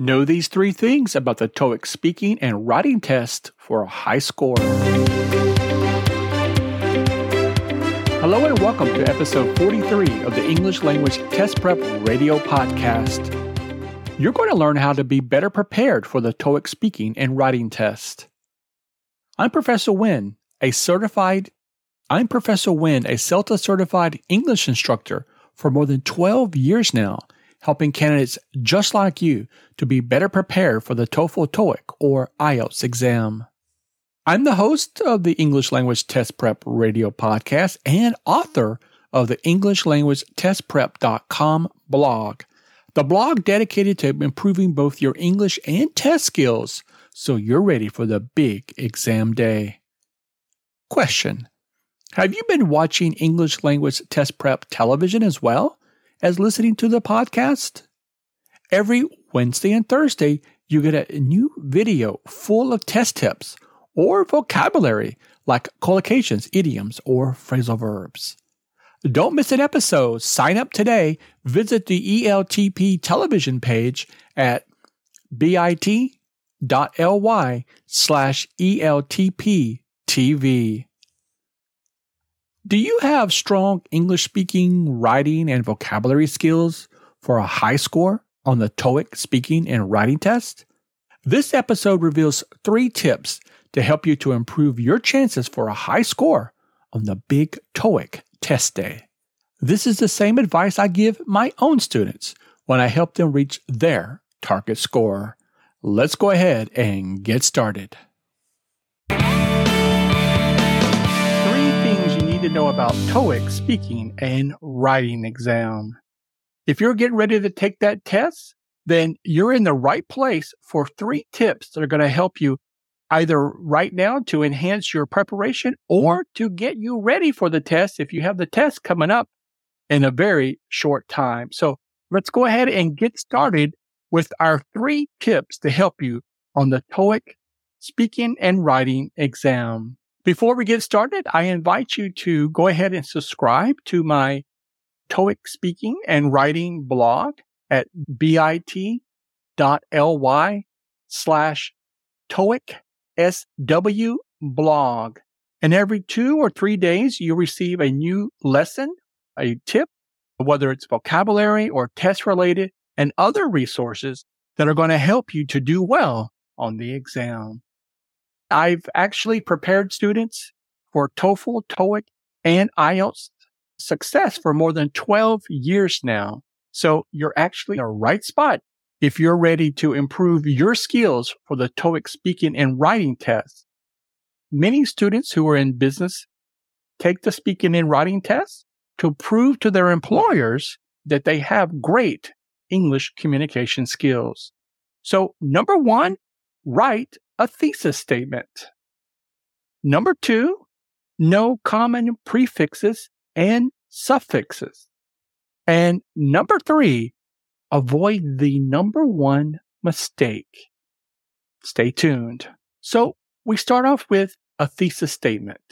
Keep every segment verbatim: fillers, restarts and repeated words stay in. Know these three things about the TOEIC speaking and writing test for a high score. Hello and welcome to episode forty-three of the English Language Test Prep Radio podcast. You're going to learn how to be better prepared for the TOEIC speaking and writing test. I'm Professor Nguyen, a certified I'm Professor Nguyen, a CELTA certified English instructor for more than twelve years now, helping candidates just like you to be better prepared for the TOEFL, TOEIC, or I E L T S exam. I'm the host of the English Language Test Prep Radio podcast and author of the English Language Test Prep dot com blog, the blog dedicated to improving both your English and test skills so you're ready for the big exam day. Question: have you been watching English Language Test Prep television as well as listening to the podcast? Every Wednesday and Thursday, you get a new video full of test tips or vocabulary like collocations, idioms, or phrasal verbs. Don't miss an episode. Sign up today. Visit the E L T P television page at bit.ly slash ELTP TV. Do you have strong English speaking, writing, and vocabulary skills for a high score on the TOEIC speaking and writing test? This episode reveals three tips to help you to improve your chances for a high score on the big TOEIC test day. This is the same advice I give my own students when I help them reach their target score. Let's go ahead and get started. To know about TOEIC speaking and writing exam. If you're getting ready to take that test, then you're in the right place for three tips that are going to help you either right now to enhance your preparation or to get you ready for the test if you have the test coming up in a very short time. So let's go ahead and get started with our three tips to help you on the TOEIC speaking and writing exam. Before we get started, I invite you to go ahead and subscribe to my TOEIC speaking and writing blog at bit.ly slash TOEIC S W blog. And every two or three days, you receive a new lesson, a tip, whether it's vocabulary or test related, and other resources that are going to help you to do well on the exam. I've actually prepared students for TOEFL, TOEIC, and I E L T S success for more than twelve years now. So you're actually in the right spot if you're ready to improve your skills for the TOEIC speaking and writing test. Many students who are in business take the speaking and writing test to prove to their employers that they have great English communication skills. So number one, write a thesis statement. Number two, know common prefixes and suffixes. And number three, avoid the number one mistake. Stay tuned. So we start off with a thesis statement.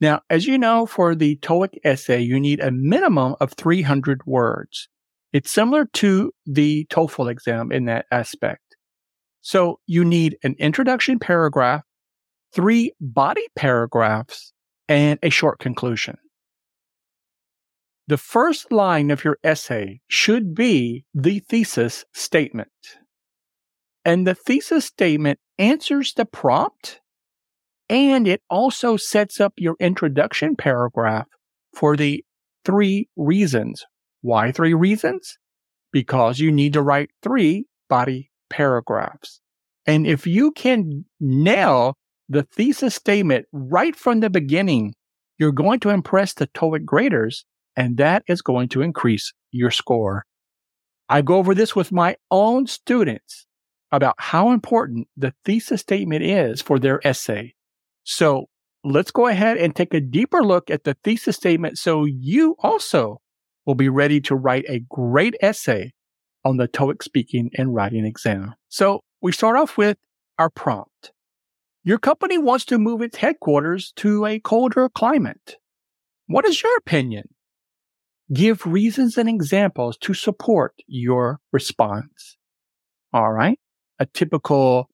Now, as you know, for the TOEIC essay, you need a minimum of three hundred words. It's similar to the TOEFL exam in that aspect. So you need an introduction paragraph, three body paragraphs, and a short conclusion. The first line of your essay should be the thesis statement. And the thesis statement answers the prompt, and it also sets up your introduction paragraph for the three reasons. Why three reasons? Because you need to write three body paragraphs. And if you can nail the thesis statement right from the beginning, you're going to impress the TOEIC graders, and that is going to increase your score. I go over this with my own students about how important the thesis statement is for their essay. So let's go ahead and take a deeper look at the thesis statement so you also will be ready to write a great essay on the TOEIC speaking and writing exam. So we start off with our prompt. Your company wants to move its headquarters to a colder climate. What is your opinion? Give reasons and examples to support your response. All right, a typical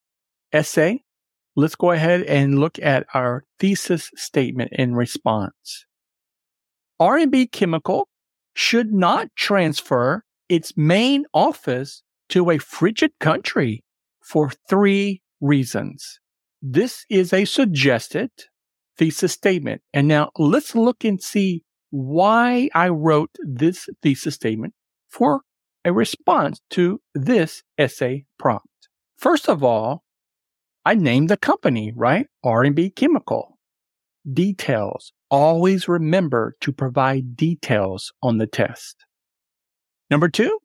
essay. Let's go ahead and look at our thesis statement in response. R and B Chemical should not transfer its main office to a frigid country for three reasons. This is a suggested thesis statement. And now let's look and see why I wrote this thesis statement for a response to this essay prompt. First of all, I named the company, right? R and B Chemical. Details. Always remember to provide details on the test. Number two,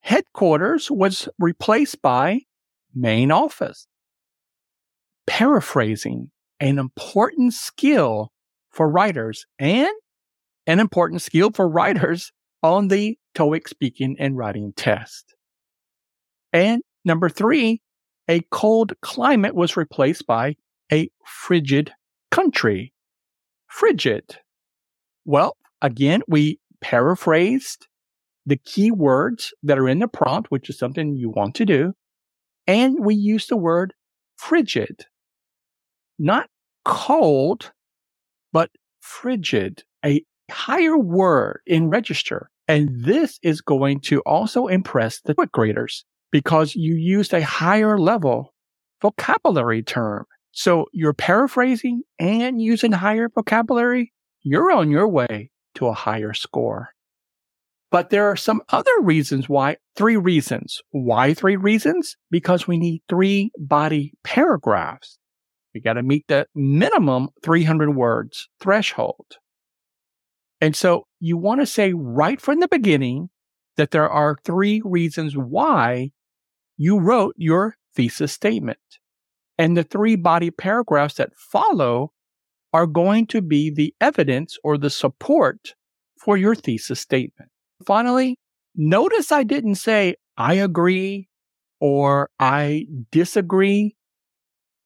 headquarters was replaced by main office. Paraphrasing, an important skill for writers and an important skill for writers on the TOEIC speaking and writing test. And number three, a cold climate was replaced by a frigid country. Frigid. Well, again, we paraphrased the key words that are in the prompt, which is something you want to do, and we used the word frigid. Not cold, but frigid, a higher word in register. And this is going to also impress the TOEIC graders, because you used a higher level vocabulary term. So you're paraphrasing and using higher vocabulary, you're on your way to a higher score. But there are some other reasons why, three reasons. Why three reasons? Because we need three body paragraphs. We got to meet the minimum three hundred words threshold. And so you want to say right from the beginning that there are three reasons why you wrote your thesis statement. And the three body paragraphs that follow are going to be the evidence or the support for your thesis statement. Finally, notice I didn't say, I agree or I disagree.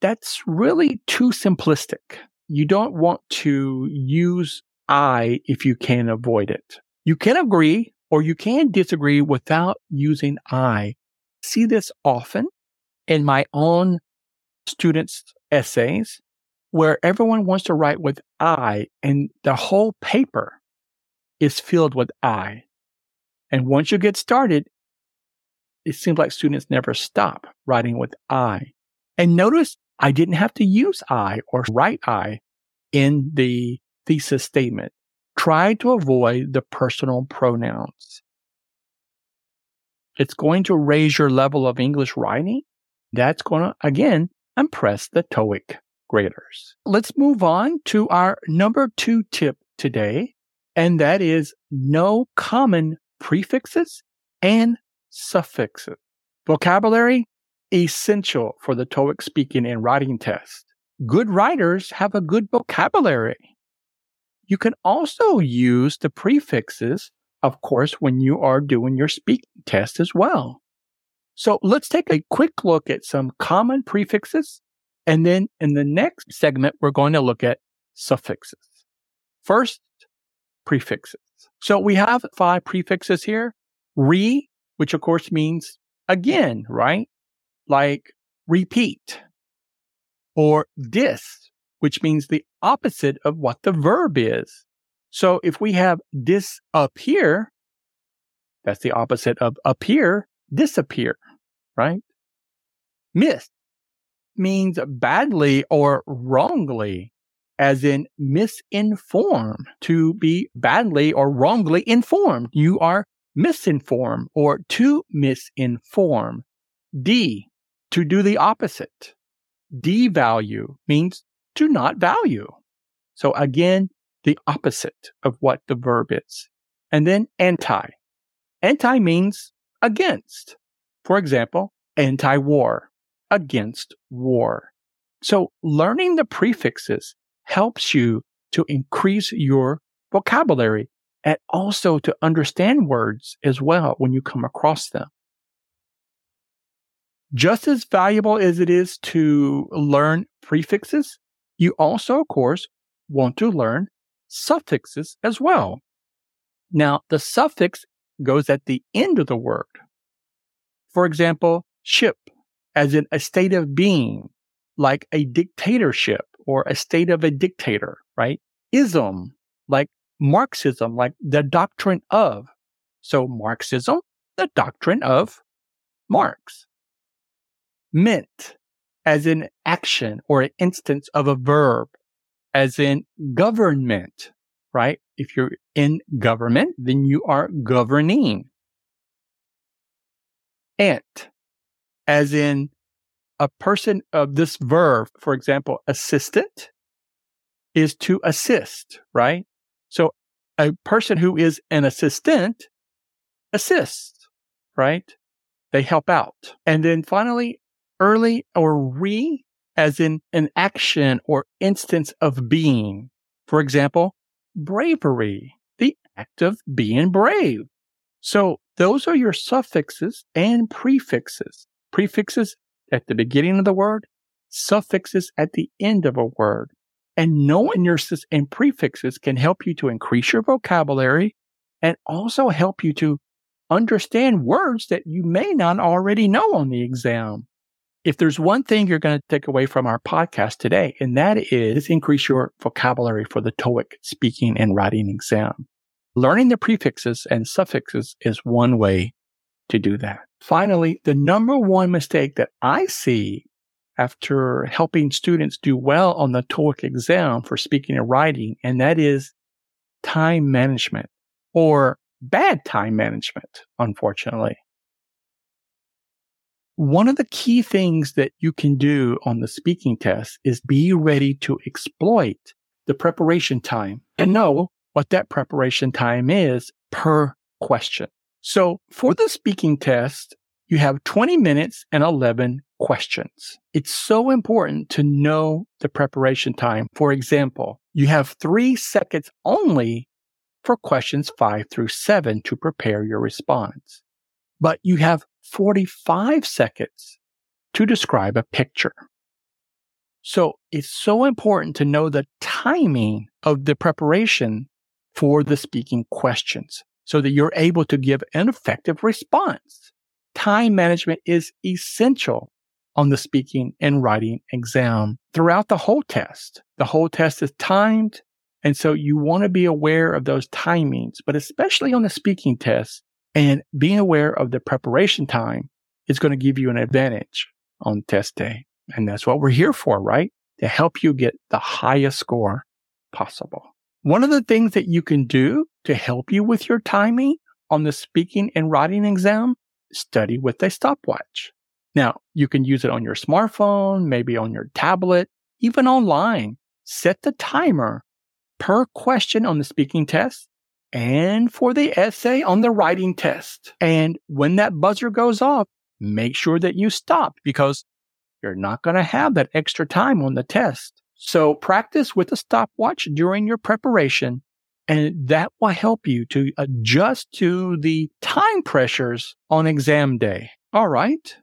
That's really too simplistic. You don't want to use I if you can avoid it. You can agree or you can disagree without using I. See this often in my own students' essays where everyone wants to write with I and the whole paper is filled with I. And once you get started, it seems like students never stop writing with I. And notice I didn't have to use I or write I in the thesis statement. Try to avoid the personal pronouns. It's going to raise your level of English writing. That's going to, again, impress the TOEIC graders. Let's move on to our number two tip today, and that is no common prefixes and suffixes. Vocabulary, essential for the TOEIC speaking and writing test. Good writers have a good vocabulary. You can also use the prefixes, of course, when you are doing your speaking test as well. So let's take a quick look at some common prefixes, and then in the next segment, we're going to look at suffixes. First, prefixes. So we have five prefixes here. Re, which of course means again, right? Like repeat. Or dis, which means the opposite of what the verb is. So if we have disappear, that's the opposite of appear, disappear. Right? Missed means badly or wrongly, as in misinformed, to be badly or wrongly informed. You are misinformed or to misinform. D, to do the opposite. Devalue means to not value. So again, the opposite of what the verb is. And then anti. Anti means against. For example, anti-war, against war. So learning the prefixes helps you to increase your vocabulary and also to understand words as well when you come across them. Just as valuable as it is to learn prefixes, you also, of course, want to learn suffixes as well. Now, the suffix goes at the end of the word. For example, ship, as in a state of being, like a dictatorship or a state of a dictator, right? Ism, like Marxism, like the doctrine of. So Marxism, the doctrine of Marx. Mint, as in action or an instance of a verb, as in government, right? If you're in government, then you are governing. Ant, as in a person of this verb, for example, assistant is to assist, right? So a person who is an assistant assists, right? They help out. And then finally, early or re, as in an action or instance of being. For example, bravery, the act of being brave. So those are your suffixes and prefixes. Prefixes at the beginning of the word, suffixes at the end of a word. And knowing your suffixes and prefixes can help you to increase your vocabulary and also help you to understand words that you may not already know on the exam. If there's one thing you're going to take away from our podcast today, and that is increase your vocabulary for the TOEIC speaking and writing exam. Learning the prefixes and suffixes is one way to do that. Finally, the number one mistake that I see after helping students do well on the TOEIC exam for speaking and writing, and that is time management or bad time management, unfortunately. One of the key things that you can do on the speaking test is be ready to exploit the preparation time and know what that preparation time is per question. So for the speaking test, you have twenty minutes and eleven questions. It's so important to know the preparation time. For example, you have three seconds only for questions five through seven to prepare your response. But you have forty-five seconds to describe a picture. So it's so important to know the timing of the preparation for the speaking questions so that you're able to give an effective response. Time management is essential on the speaking and writing exam throughout the whole test. The whole test is timed, and so you want to be aware of those timings, but especially on the speaking test. And being aware of the preparation time is going to give you an advantage on test day. And that's what we're here for, right? To help you get the highest score possible. One of the things that you can do to help you with your timing on the speaking and writing exam, study with a stopwatch. Now, you can use it on your smartphone, maybe on your tablet, even online. Set the timer per question on the speaking test and for the essay on the writing test. And when that buzzer goes off, make sure that you stop because you're not going to have that extra time on the test. So practice with a stopwatch during your preparation, and that will help you to adjust to the time pressures on exam day. All right.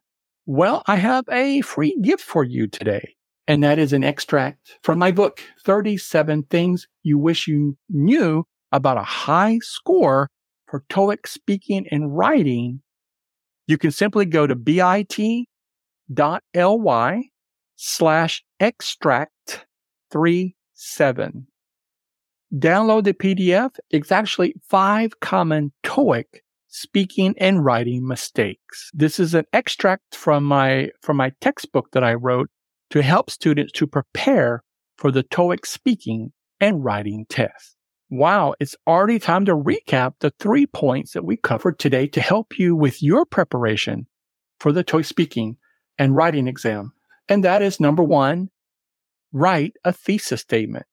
Well, I have a free gift for you today, and that is an extract from my book, thirty-seven things You Wish You Knew About a High Score for TOEIC Speaking and Writing. You can simply go to bit.ly slash extract 37. Download the P D F. It's actually five common TOEIC speaking and writing mistakes. This is an extract from my from my textbook that I wrote to help students to prepare for the TOEIC speaking and writing test. Wow, it's already time to recap the three points that we covered today to help you with your preparation for the TOEIC speaking and writing exam. And that is number one, write a thesis statement.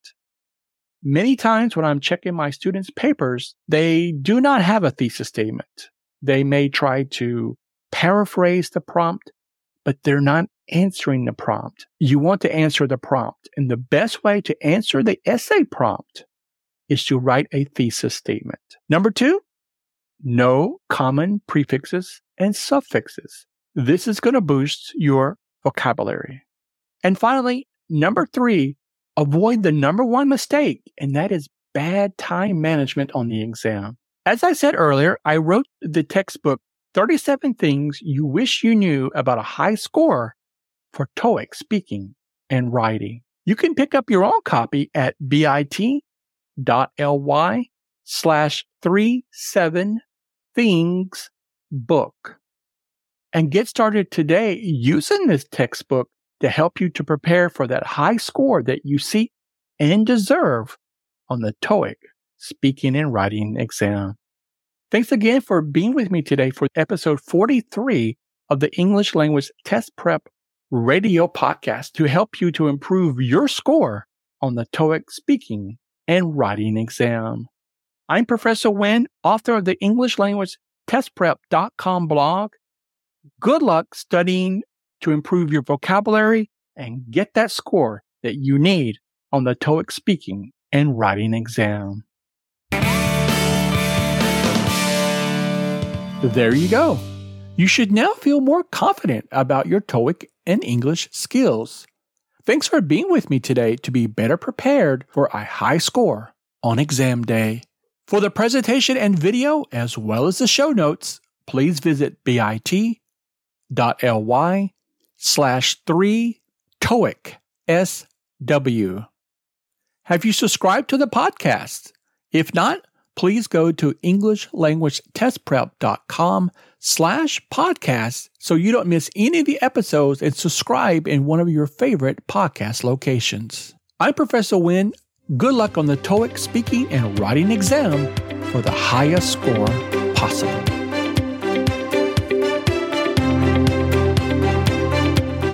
Many times when I'm checking my students' papers, they do not have a thesis statement. They may try to paraphrase the prompt, but they're not answering the prompt. You want to answer the prompt. And the best way to answer the essay prompt is to write a thesis statement. Number two, know common prefixes and suffixes. This is going to boost your vocabulary. And finally, number three, avoid the number one mistake, and that is bad time management on the exam. As I said earlier, I wrote the textbook thirty-seven things you wish you knew about a high score for TOEIC speaking and writing. You can pick up your own copy at bit.ly slash 37 things book and get started today using this textbook to help you to prepare for that high score that you seek and deserve on the TOEIC speaking and writing exam. Thanks again for being with me today for episode forty-three of the English Language Test Prep Radio podcast to help you to improve your score on the TOEIC speaking and writing exam. I'm Professor Nguyen, author of the English Language Test Prep dot com blog. Good luck studying to improve your vocabulary and get that score that you need on the TOEIC speaking and writing exam. There you go. You should now feel more confident about your TOEIC and English skills. Thanks for being with me today to be better prepared for a high score on exam day. For the presentation and video, as well as the show notes, please visit bit.ly slash 3TOEICSW. Have you subscribed to the podcast? If not, please go to English Language Test Prep dot com slash podcast so you don't miss any of the episodes and subscribe in one of your favorite podcast locations. I'm Professor Nguyen. Good luck on the TOEIC speaking and writing exam for the highest score possible.